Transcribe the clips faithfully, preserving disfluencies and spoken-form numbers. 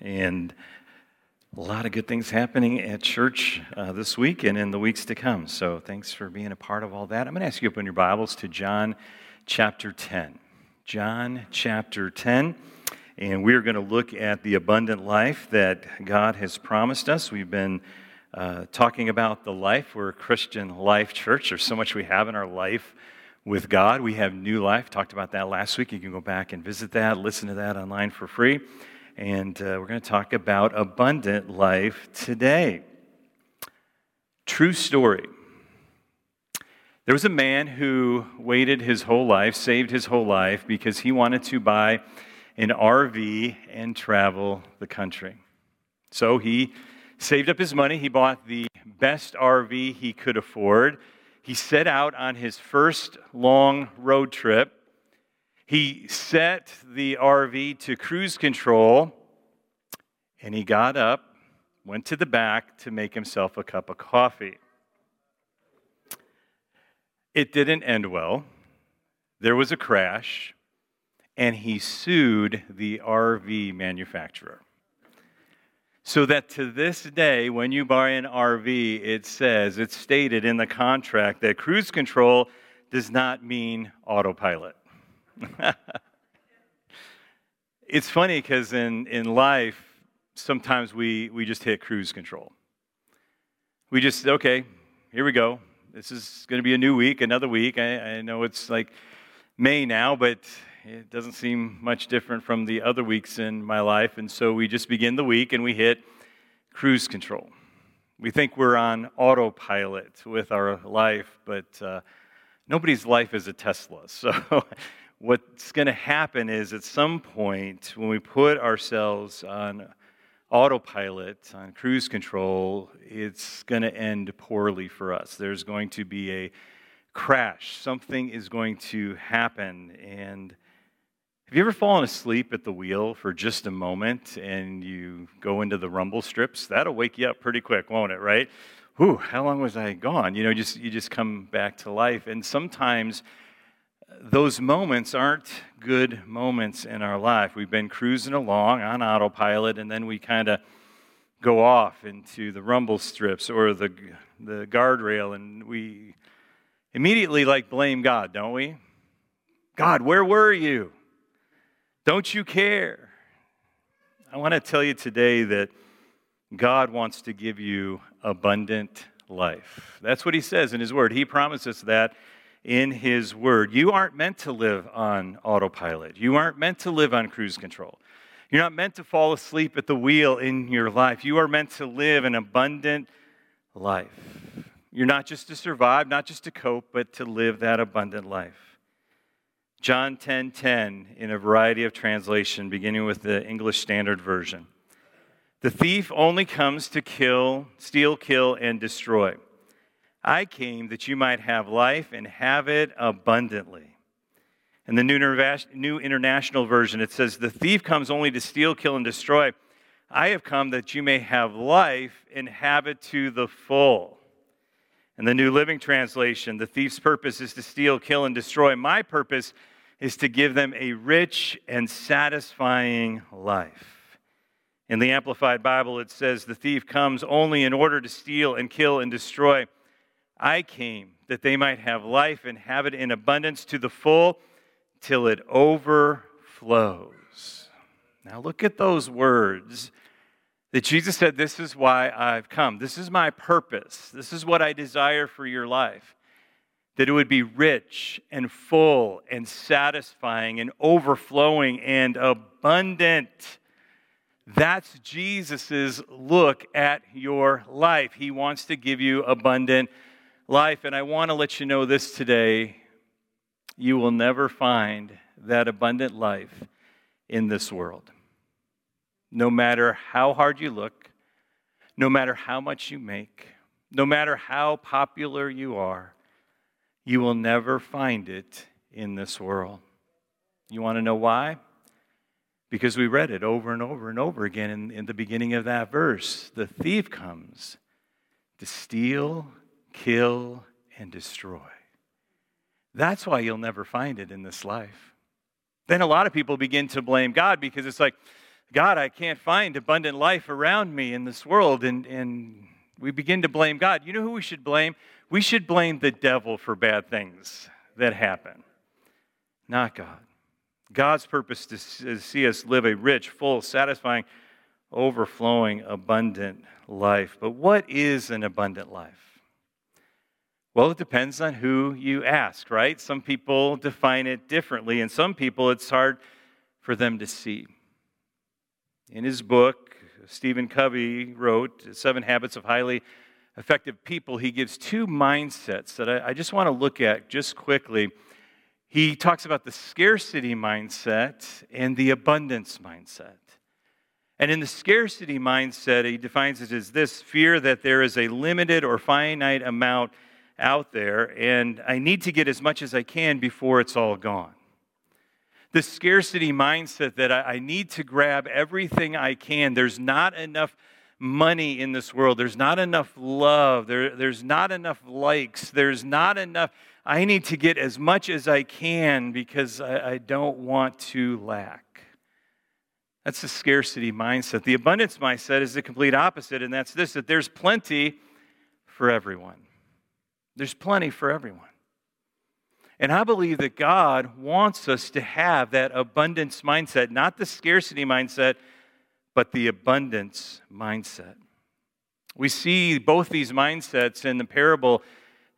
And a lot of good things happening at church uh, this week and in the weeks to come. So thanks for being a part of all that. I'm going to ask you to open your Bibles to John chapter ten. John chapter ten. And we're going to look at the abundant life that God has promised us. We've been uh, talking about the life. We're a Christian life church. There's so much we have in our life with God. We have new life. Talked about that last week. You can go back and visit that, listen to that online for free. And uh, we're going to talk about abundant life today. True story. There was a man who waited his whole life, saved his whole life, because he wanted to buy an R V and travel the country. So he saved up his money. He bought the best R V he could afford. He set out on his first long road trip. He set the R V to cruise control, and he got up, went to the back to make himself a cup of coffee. It didn't end well. There was a crash, and he sued the R V manufacturer. So that to this day, when you buy an R V, it says, it's stated in the contract that cruise control does not mean autopilot. It's funny because in, in life, sometimes we, we just hit cruise control. We just, okay, here we go. This is going to be a new week, another week. I, I know it's like May now, but it doesn't seem much different from the other weeks in my life. And so we just begin the week and we hit cruise control. We think we're on autopilot with our life, but uh, nobody's life is a Tesla. So what's going to happen is at some point when we put ourselves on autopilot, on cruise control, it's going to end poorly for us. There's going to be a crash. Something is going to happen. And have you ever fallen asleep at the wheel for just a moment and you go into the rumble strips? That'll wake you up pretty quick, won't it, right? Whew, how long was I gone? You know, just you just come back to life. And sometimes those moments aren't good moments in our life. We've been cruising along on autopilot, and then we kind of go off into the rumble strips or the the guardrail, and we immediately like blame God, don't we? God, where were you? Don't you care? I want to tell you today that God wants to give you abundant life. That's what he says in his word. He promises that in his word. You aren't meant to live on autopilot. You aren't meant to live on cruise control. You're not meant to fall asleep at the wheel in your life. You are meant to live an abundant life. You're not just to survive, not just to cope, but to live that abundant life. John ten ten, in a variety of translation, beginning with the English Standard Version. The thief only comes to kill, steal, kill, and destroy. I came that you might have life and have it abundantly. In the New International Version, it says, the thief comes only to steal, kill, and destroy. I have come that you may have life and have it to the full. In the New Living Translation, the thief's purpose is to steal, kill, and destroy. My purpose is to give them a rich and satisfying life. In the Amplified Bible, it says, the thief comes only in order to steal and kill and destroy. I came that they might have life and have it in abundance to the full till it overflows. Now look at those words that Jesus said, this is why I've come. This is my purpose. This is what I desire for your life. That it would be rich and full and satisfying and overflowing and abundant. That's Jesus's look at your life. He wants to give you abundant life. And I want to let you know this today. You will never find that abundant life in this world. No matter how hard you look, no matter how much you make, no matter how popular you are, you will never find it in this world. You want to know why? Because we read it over and over and over again in, in the beginning of that verse. The thief comes to steal, kill, and destroy. That's why you'll never find it in this life. Then a lot of people begin to blame God because it's like, God, I can't find abundant life around me in this world, and, and we begin to blame God. You know who we should blame? We should blame the devil for bad things that happen, not God. God's purpose is to see us live a rich, full, satisfying, overflowing, abundant life. But what is an abundant life? Well, it depends on who you ask, right? Some people define it differently, and some people it's hard for them to see. In his book, Stephen Covey wrote Seven Habits of Highly Effective People. He gives two mindsets that I, I just want to look at just quickly. He talks about the scarcity mindset and the abundance mindset. And in the scarcity mindset, he defines it as this: fear that there is a limited or finite amount out there, and I need to get as much as I can before it's all gone. The scarcity mindset that I, I need to grab everything I can. There's not enough money in this world. There's not enough love. There, there's not enough likes. There's not enough. I need to get as much as I can because I, I don't want to lack. That's the scarcity mindset. The abundance mindset is the complete opposite, and that's this, that there's plenty for everyone. There's plenty for everyone. And I believe that God wants us to have that abundance mindset, not the scarcity mindset, but the abundance mindset. We see both these mindsets in the parable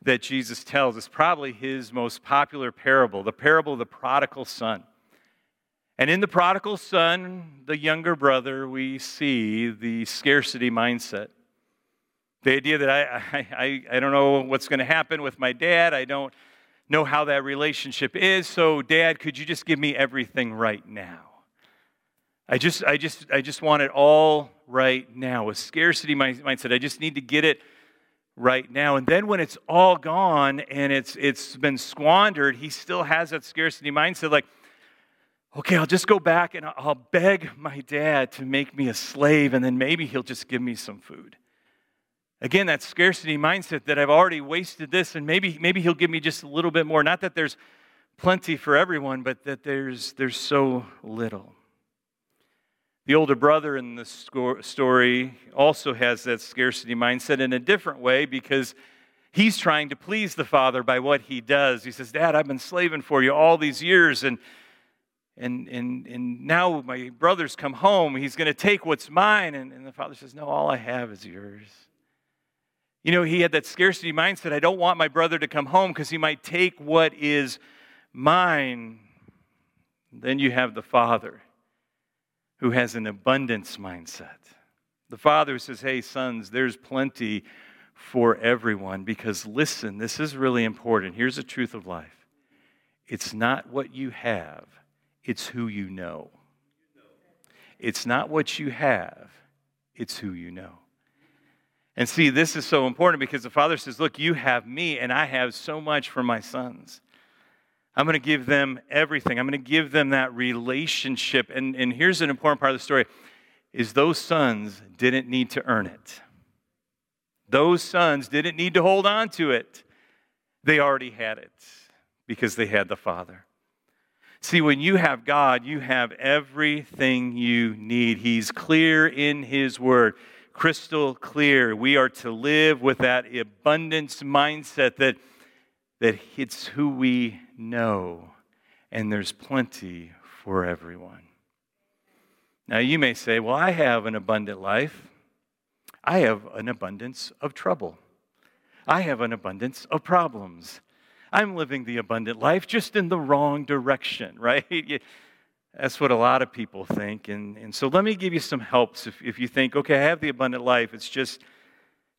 that Jesus tells. It's probably his most popular parable, the parable of the prodigal son. And in the prodigal son, the younger brother, we see the scarcity mindset. The idea that I I, I don't know what's going to happen with my dad. I don't know how that relationship is. So, Dad, could you just give me everything right now? I just I just I just want it all right now. A scarcity mindset. I just need to get it right now. And then when it's all gone and it's it's been squandered, he still has that scarcity mindset, like, okay, I'll just go back and I'll beg my dad to make me a slave, and then maybe he'll just give me some food. Again, that scarcity mindset that I've already wasted this, and maybe maybe he'll give me just a little bit more. Not that there's plenty for everyone, but that there's there's so little. The older brother in the story also has that scarcity mindset in a different way, because he's trying to please the father by what he does. He says, Dad, I've been slaving for you all these years, and And and and now my brother's come home. He's going to take what's mine. And, and the father says, no, all I have is yours. You know, he had that scarcity mindset. I don't want my brother to come home because he might take what is mine. Then you have the father who has an abundance mindset. The father says, hey, sons, there's plenty for everyone, because listen, this is really important. Here's the truth of life. It's not what you have. It's who you know. It's not what you have. It's who you know. And see, this is so important, because the father says, look, you have me, and I have so much for my sons. I'm going to give them everything. I'm going to give them that relationship. And, and here's an important part of the story, is those sons didn't need to earn it. Those sons didn't need to hold on to it. They already had it because they had the father. See, when you have God, you have everything you need. He's clear in his word, crystal clear. We are to live with that abundance mindset that, that it's who we know, and there's plenty for everyone. Now, you may say, well, I have an abundant life. I have an abundance of trouble. I have an abundance of problems. I'm living the abundant life, just in the wrong direction, right? That's what a lot of people think. And, and so let me give you some helps if, if you think, okay, I have the abundant life. It's just,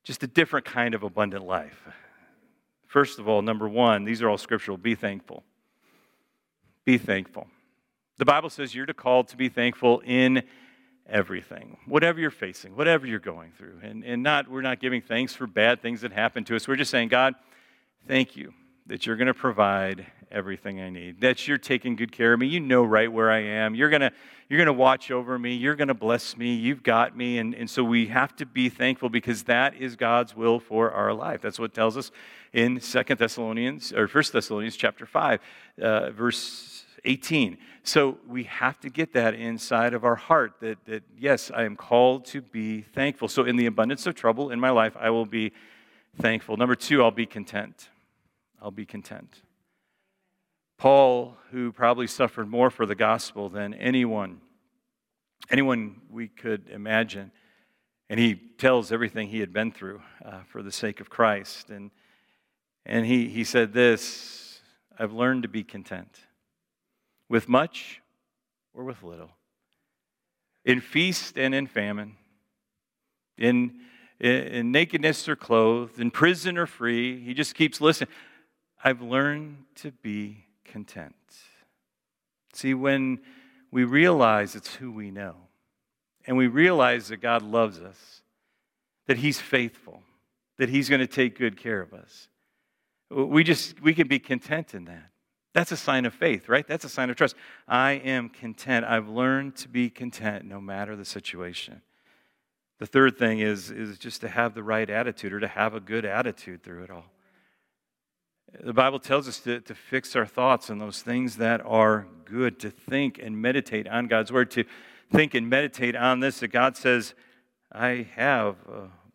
just a different kind of abundant life. First of all, number one, these are all scriptural. Be thankful. Be thankful. The Bible says you're called to be thankful in everything, whatever you're facing, whatever you're going through. And, and not we're not giving thanks for bad things that happen to us. We're just saying, God, thank you that you're going to provide everything I need, that you're taking good care of me. You know right where I am. You're going to you're going to watch over me. You're going to bless me. You've got me. And, and so we have to be thankful, because that is God's will for our life. That's what it tells us in Second Thessalonians, or First Thessalonians chapter five, uh, verse eighteen. So we have to get that inside of our heart that, that yes, I am called to be thankful. So in the abundance of trouble in my life, I will be thankful. Number two, I'll be content. I'll be content. Paul, who probably suffered more for the gospel than anyone, anyone we could imagine, and he tells everything he had been through uh, for the sake of Christ. And and he, he said this, I've learned to be content with much or with little, in feast and in famine, in, in nakedness or clothed, in prison or free. He just keeps listening. I've learned to be content. See, when we realize it's who we know, and we realize that God loves us, that He's faithful, that He's going to take good care of us, we just we can be content in that. That's a sign of faith, right? That's a sign of trust. I am content. I've learned to be content no matter the situation. The third thing is, is just to have the right attitude, or to have a good attitude through it all. The Bible tells us to, to fix our thoughts on those things that are good, to think and meditate on God's Word, to think and meditate on this, that God says, I have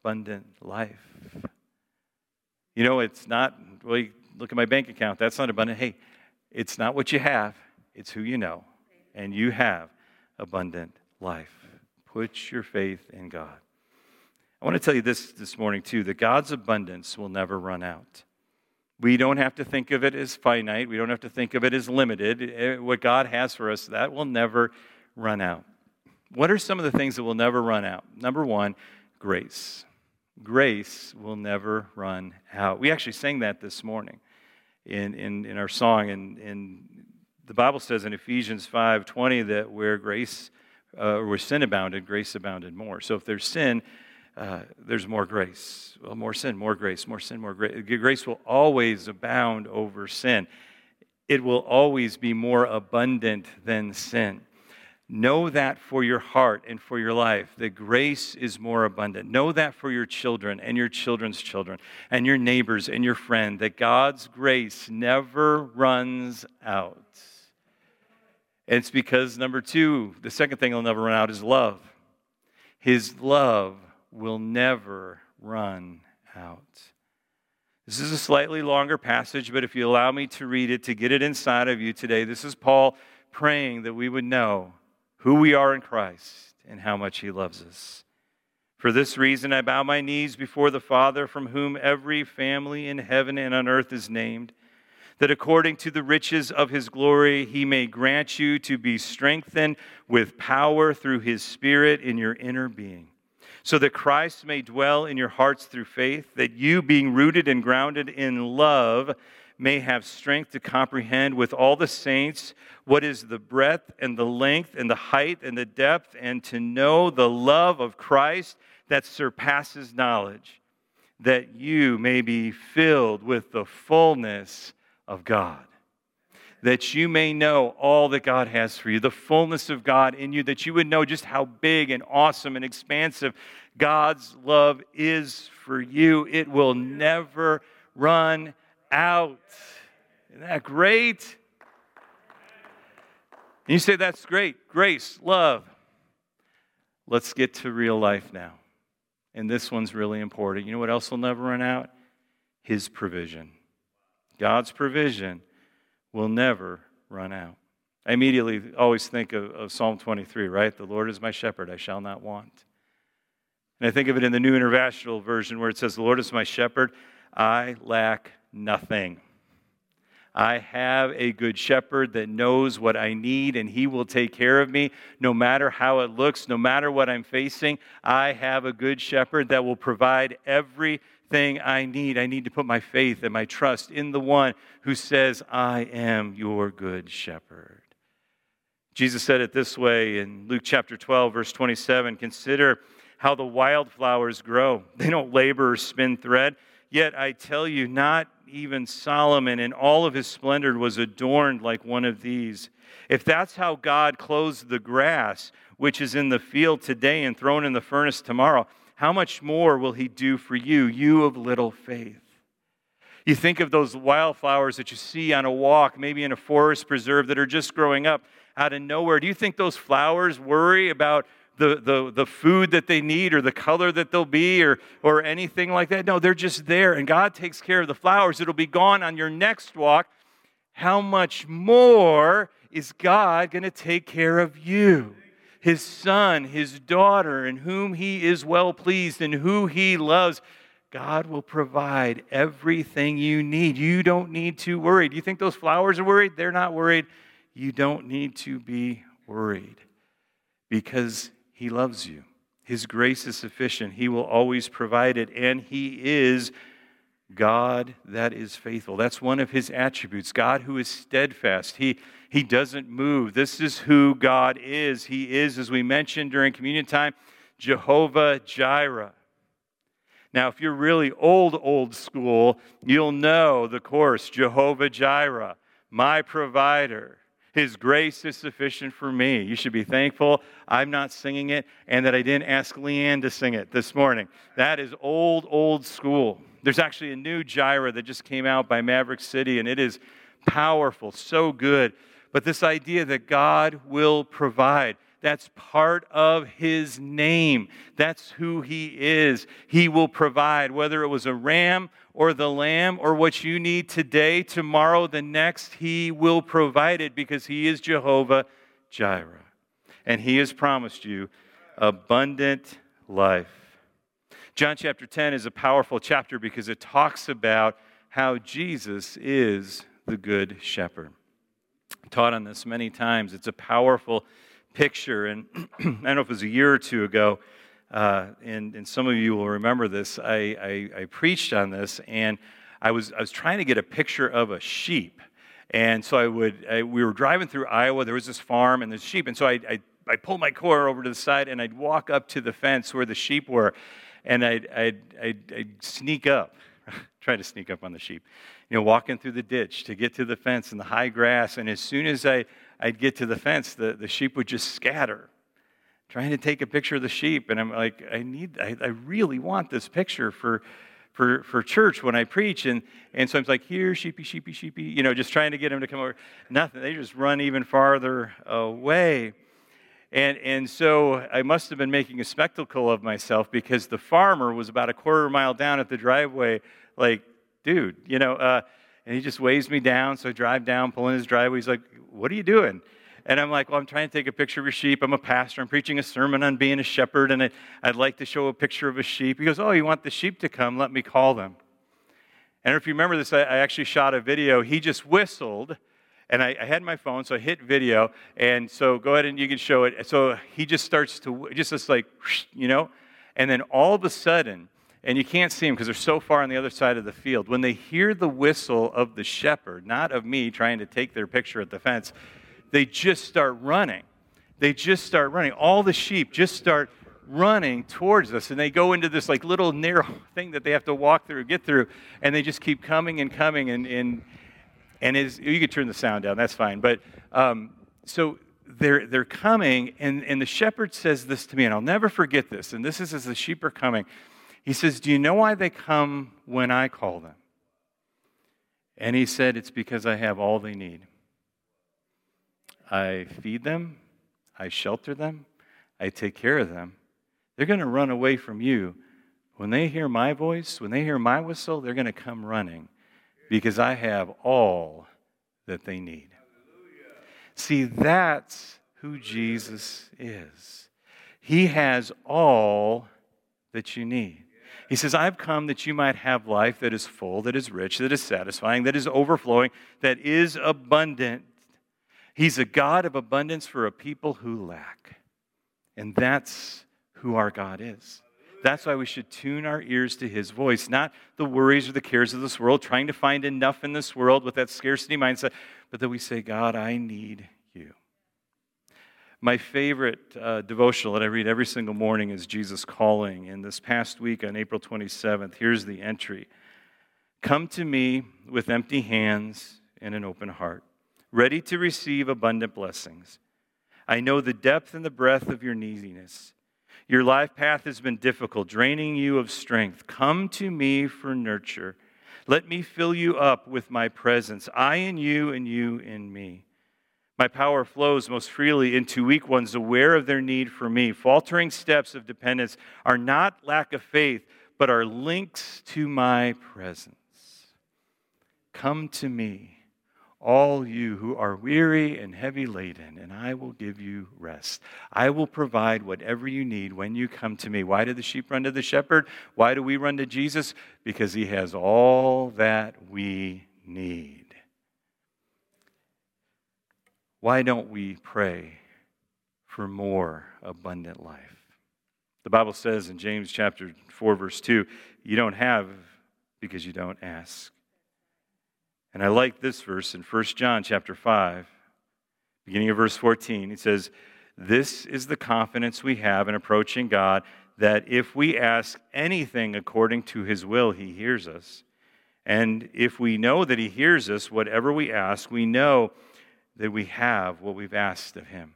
abundant life. You know, it's not, well, you look at my bank account, that's not abundant. Hey, it's not what you have, it's who you know, and you have abundant life. Put your faith in God. I want to tell you this this morning, too, that God's abundance will never run out. We don't have to think of it as finite. We don't have to think of it as limited. What God has for us, that will never run out. What are some of the things that will never run out? Number one, grace. Grace will never run out. We actually sang that this morning in, in, in our song. And, and the Bible says in Ephesians five twenty that where grace, uh, where sin abounded, grace abounded more. So if there's sin, uh, there's more grace. Well, more sin, more grace, more sin, more grace. Grace will always abound over sin. It will always be more abundant than sin. Know that for your heart and for your life, that grace is more abundant. Know that for your children and your children's children and your neighbors and your friend, that God's grace never runs out. And it's because, number two, the second thing that will never run out is love. His love will never run out. This is a slightly longer passage, but if you allow me to read it, to get it inside of you today, this is Paul praying that we would know who we are in Christ, and how much He loves us. For this reason, I bow my knees before the Father, from whom every family in heaven and on earth is named, that according to the riches of His glory, He may grant you to be strengthened with power through His Spirit in your inner being, so that Christ may dwell in your hearts through faith, that you, being rooted and grounded in love, may have strength to comprehend with all the saints what is the breadth and the length and the height and the depth, and to know the love of Christ that surpasses knowledge, that you may be filled with the fullness of God, that you may know all that God has for you, the fullness of God in you, that you would know just how big and awesome and expansive God's love is for you. It will never run out. out. Isn't that great? And you say, that's great. Grace, love. Let's get to real life now. And this one's really important. You know what else will never run out? His provision. God's provision will never run out. I immediately always think of, of Psalm twenty-three, right? The Lord is my shepherd, I shall not want. And I think of it in the New International Version where it says, the Lord is my shepherd, I lack nothing. I have a good shepherd that knows what I need, and He will take care of me no matter how it looks, no matter what I'm facing. I have a good shepherd that will provide everything I need. I need to put my faith and my trust in the one who says, I am your good shepherd. Jesus said it this way in Luke chapter twelve, verse twenty-seven, consider how the wildflowers grow. They don't labor or spin thread. Yet I tell you, not even Solomon in all of his splendor was adorned like one of these. If that's how God clothes the grass, which is in the field today and thrown in the furnace tomorrow, how much more will He do for you, you of little faith? You think of those wildflowers that you see on a walk, maybe in a forest preserve, that are just growing up out of nowhere. Do you think those flowers worry about the the, the food that they need or the color that they'll be or, or anything like that? No, they're just there, and God takes care of the flowers. It'll be gone on your next walk. How much more is God going to take care of you? His son, his daughter, in whom he is well pleased and who he loves, God will provide everything you need. You don't need to worry. Do you think those flowers are worried? They're not worried. You don't need to be worried because he loves you. His grace is sufficient. He will always provide it, and he is God that is faithful. That's one of his attributes. God who is steadfast. He He doesn't move. This is who God is. He is, as we mentioned during communion time, Jehovah Jireh. Now, if you're really old, old school, you'll know the chorus, Jehovah Jireh, my provider. His grace is sufficient for me. You should be thankful I'm not singing it and that I didn't ask Leanne to sing it this morning. That is old, old school. There's actually a new Jireh that just came out by Maverick City, and it is powerful, so good. But this idea that God will provide, that's part of his name. That's who he is. He will provide, whether it was a ram or the lamb or what you need today, tomorrow, the next, he will provide it because he is Jehovah Jireh. And he has promised you abundant life. John chapter ten is a powerful chapter because it talks about how Jesus is the Good Shepherd. Taught on this many times. It's a powerful picture, and I don't know if it was a year or two ago, uh, and, and some of you will remember this, I, I, I preached on this, and I was I was trying to get a picture of a sheep, and so I would, I, we were driving through Iowa, there was this farm, and there's sheep, and so I, I, I pulled my car over to the side, and I'd walk up to the fence where the sheep were, and I'd, I'd, I'd, I'd sneak up, try to sneak up on the sheep, you know, walking through the ditch to get to the fence and the high grass, and as soon as I, I'd get to the fence, the, the sheep would just scatter, trying to take a picture of the sheep, and I'm like, I need, I, I really want this picture for, for, for church when I preach, and, and so I'm like, here, sheepy, sheepy, sheepy, you know, just trying to get them to come over, nothing, they just run even farther away. And and so I must have been making a spectacle of myself because the farmer was about a quarter mile down at the driveway, like, dude, you know, uh, and he just waves me down. So I drive down, pull in his driveway. He's like, what are you doing? And I'm like, well, I'm trying to take a picture of your sheep. I'm a pastor. I'm preaching a sermon on being a shepherd, and I, I'd like to show a picture of a sheep. He goes, oh, you want the sheep to come? Let me call them. And if you remember this, I, I actually shot a video. He just whistled. And I, I had my phone, so I hit video, and so go ahead and you can show it. So he just starts to, just this like, you know, and then all of a sudden, and you can't see him because they're so far on the other side of the field, when they hear the whistle of the shepherd, not of me trying to take their picture at the fence, they just start running. They just start running. All the sheep just start running towards us, and they go into this like little narrow thing that they have to walk through, get through, and they just keep coming and coming, and and And is, you could turn the sound down, that's fine. But um, so they're they're coming, and, and the shepherd says this to me, and I'll never forget this. And this is as the sheep are coming. He says, do you know why they come when I call them? And he said, it's because I have all they need. I feed them. I shelter them. I take care of them. They're going to run away from you. When they hear my voice, when they hear my whistle, they're going to come running. Because I have all that they need. Hallelujah. See, that's who Jesus is. He has all that you need. He says, I've come that you might have life that is full, that is rich, that is satisfying, that is overflowing, that is abundant. He's a God of abundance for a people who lack. And that's who our God is. That's why we should tune our ears to his voice, not the worries or the cares of this world, trying to find enough in this world with that scarcity mindset, but that we say, God, I need you. My favorite uh, devotional that I read every single morning is Jesus Calling. And this past week on April twenty-seventh, here's the entry. Come to me with empty hands and an open heart, ready to receive abundant blessings. I know the depth and the breadth of your neediness. Your life path has been difficult, draining you of strength. Come to me for nurture. Let me fill you up with my presence, I in you and you in me. My power flows most freely into weak ones, aware of their need for me. Faltering steps of dependence are not lack of faith, but are links to my presence. Come to me, all you who are weary and heavy laden, and I will give you rest. I will provide whatever you need when you come to me. Why do the sheep run to the shepherd? Why do we run to Jesus? Because he has all that we need. Why don't we pray for more abundant life? The Bible says in James chapter four, verse two, you don't have because you don't ask. And I like this verse in First John chapter five, beginning of verse fourteen. It says, this is the confidence we have in approaching God, that if we ask anything according to his will, he hears us. And if we know that he hears us, whatever we ask, we know that we have what we've asked of him.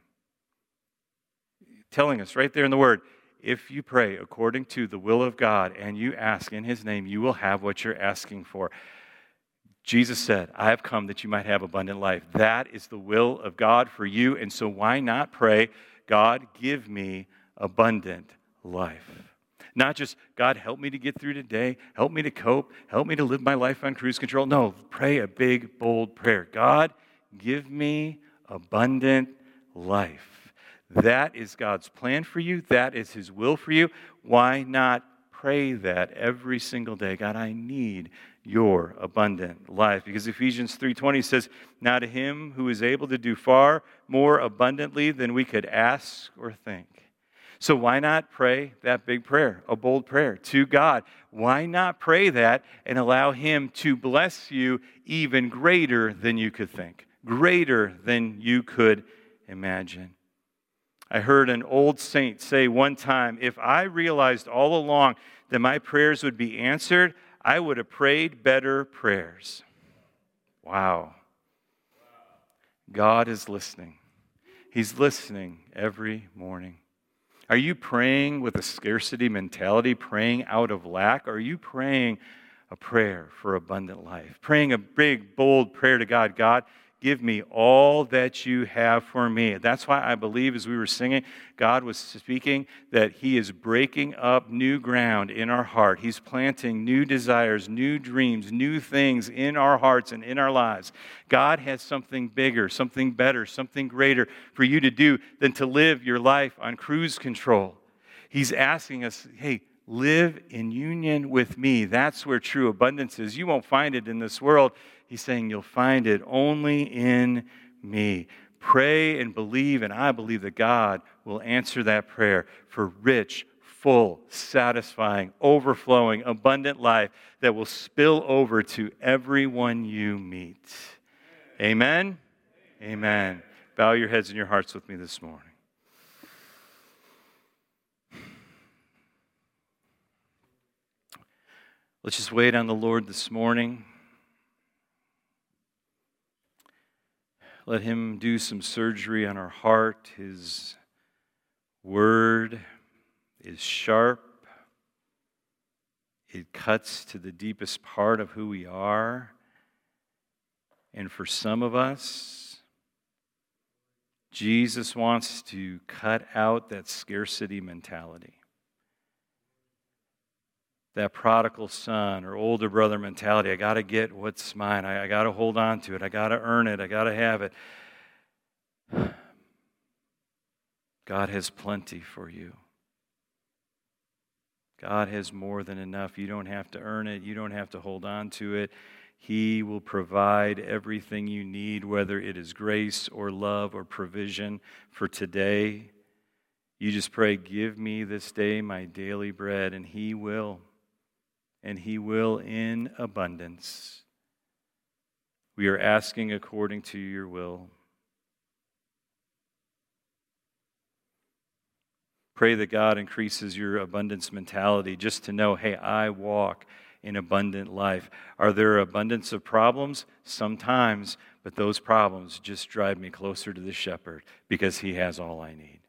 Telling us right there in the word, if you pray according to the will of God and you ask in his name, you will have what you're asking for. Jesus said, I have come that you might have abundant life. That is the will of God for you, and so why not pray, God, give me abundant life? Not just, God, help me to get through today, help me to cope, help me to live my life on cruise control. No, pray a big, bold prayer. God, give me abundant life. That is God's plan for you. That is his will for you. Why not pray that every single day? God, I need your abundant life. Because Ephesians three twenty says, now to him who is able to do far more abundantly than we could ask or think. So why not pray that big prayer, a bold prayer to God? Why not pray that and allow him to bless you even greater than you could think, greater than you could imagine? I heard an old saint say one time, if I realized all along that my prayers would be answered, I would have prayed better prayers. Wow. God is listening. He's listening every morning. Are you praying with a scarcity mentality, praying out of lack? Are you praying a prayer for abundant life? Praying a big, bold prayer to God. God, give me all that you have for me. That's why I believe, as we were singing, God was speaking that he is breaking up new ground in our heart. He's planting new desires, new dreams, new things in our hearts and in our lives. God has something bigger, something better, something greater for you to do than to live your life on cruise control. He's asking us, hey, live in union with me. That's where true abundance is. You won't find it in this world. He's saying you'll find it only in me. Pray and believe, and I believe that God will answer that prayer for rich, full, satisfying, overflowing, abundant life that will spill over to everyone you meet. Amen? Amen. Bow your heads and your hearts with me this morning. Let's just wait on the Lord this morning. Let him do some surgery on our heart. His word is sharp. It cuts to the deepest part of who we are. And for some of us, Jesus wants to cut out that scarcity mentality, that prodigal son or older brother mentality. I got to get what's mine. I, I got to hold on to it. I got to earn it. I got to have it. God has plenty for you. God has more than enough. You don't have to earn it. You don't have to hold on to it. He will provide everything you need, whether it is grace or love or provision for today. You just pray, give me this day my daily bread, and he will. And he will in abundance. We are asking according to your will. Pray that God increases your abundance mentality just to know, hey, I walk in abundant life. Are there abundance of problems? Sometimes, but those problems just drive me closer to the shepherd because he has all I need.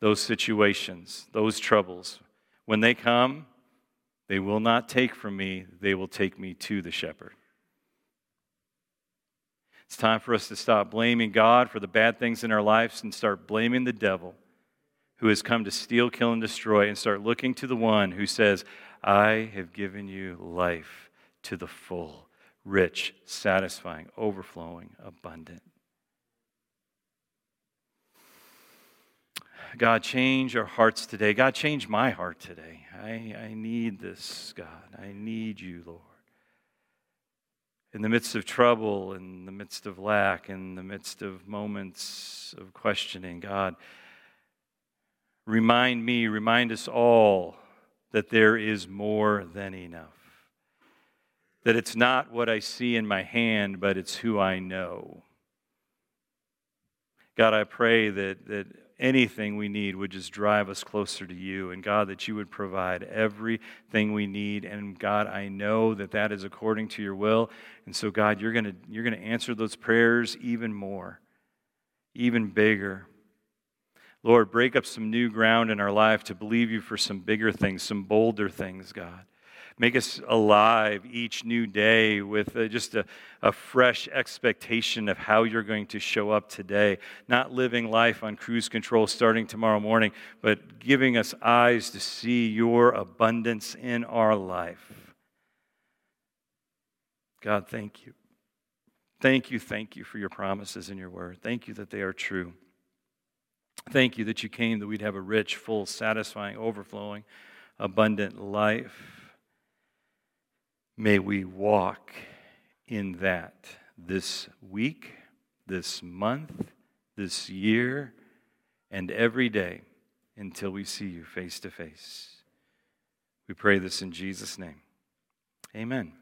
Those situations, those troubles, when they come, They will not take from me. They will take me to the shepherd. It's time for us to stop blaming God for the bad things in our lives and start blaming the devil who has come to steal, kill, and destroy, and start looking to the one who says, I have given you life to the full, rich, satisfying, overflowing, abundant. God, change our hearts today. God, change my heart today. I, I need this, God. I need you, Lord. In the midst of trouble, in the midst of lack, in the midst of moments of questioning, God, remind me, remind us all that there is more than enough. That it's not what I see in my hand, but it's who I know. God, I pray that that anything we need would just drive us closer to you. And God, that you would provide everything we need. And God, I know that that is according to your will. And so God, you're gonna, you're gonna answer those prayers even more, even bigger. Lord, break up some new ground in our life to believe you for some bigger things, some bolder things, God. Make us alive each new day with uh, just a, a fresh expectation of how you're going to show up today. Not living life on cruise control starting tomorrow morning, but giving us eyes to see your abundance in our life. God, thank you. Thank you, thank you for your promises and your word. Thank you that they are true. Thank you that you came that we'd have a rich, full, satisfying, overflowing, abundant life. May we walk in that this week, this month, this year, and every day until we see you face to face. We pray this in Jesus' name. Amen.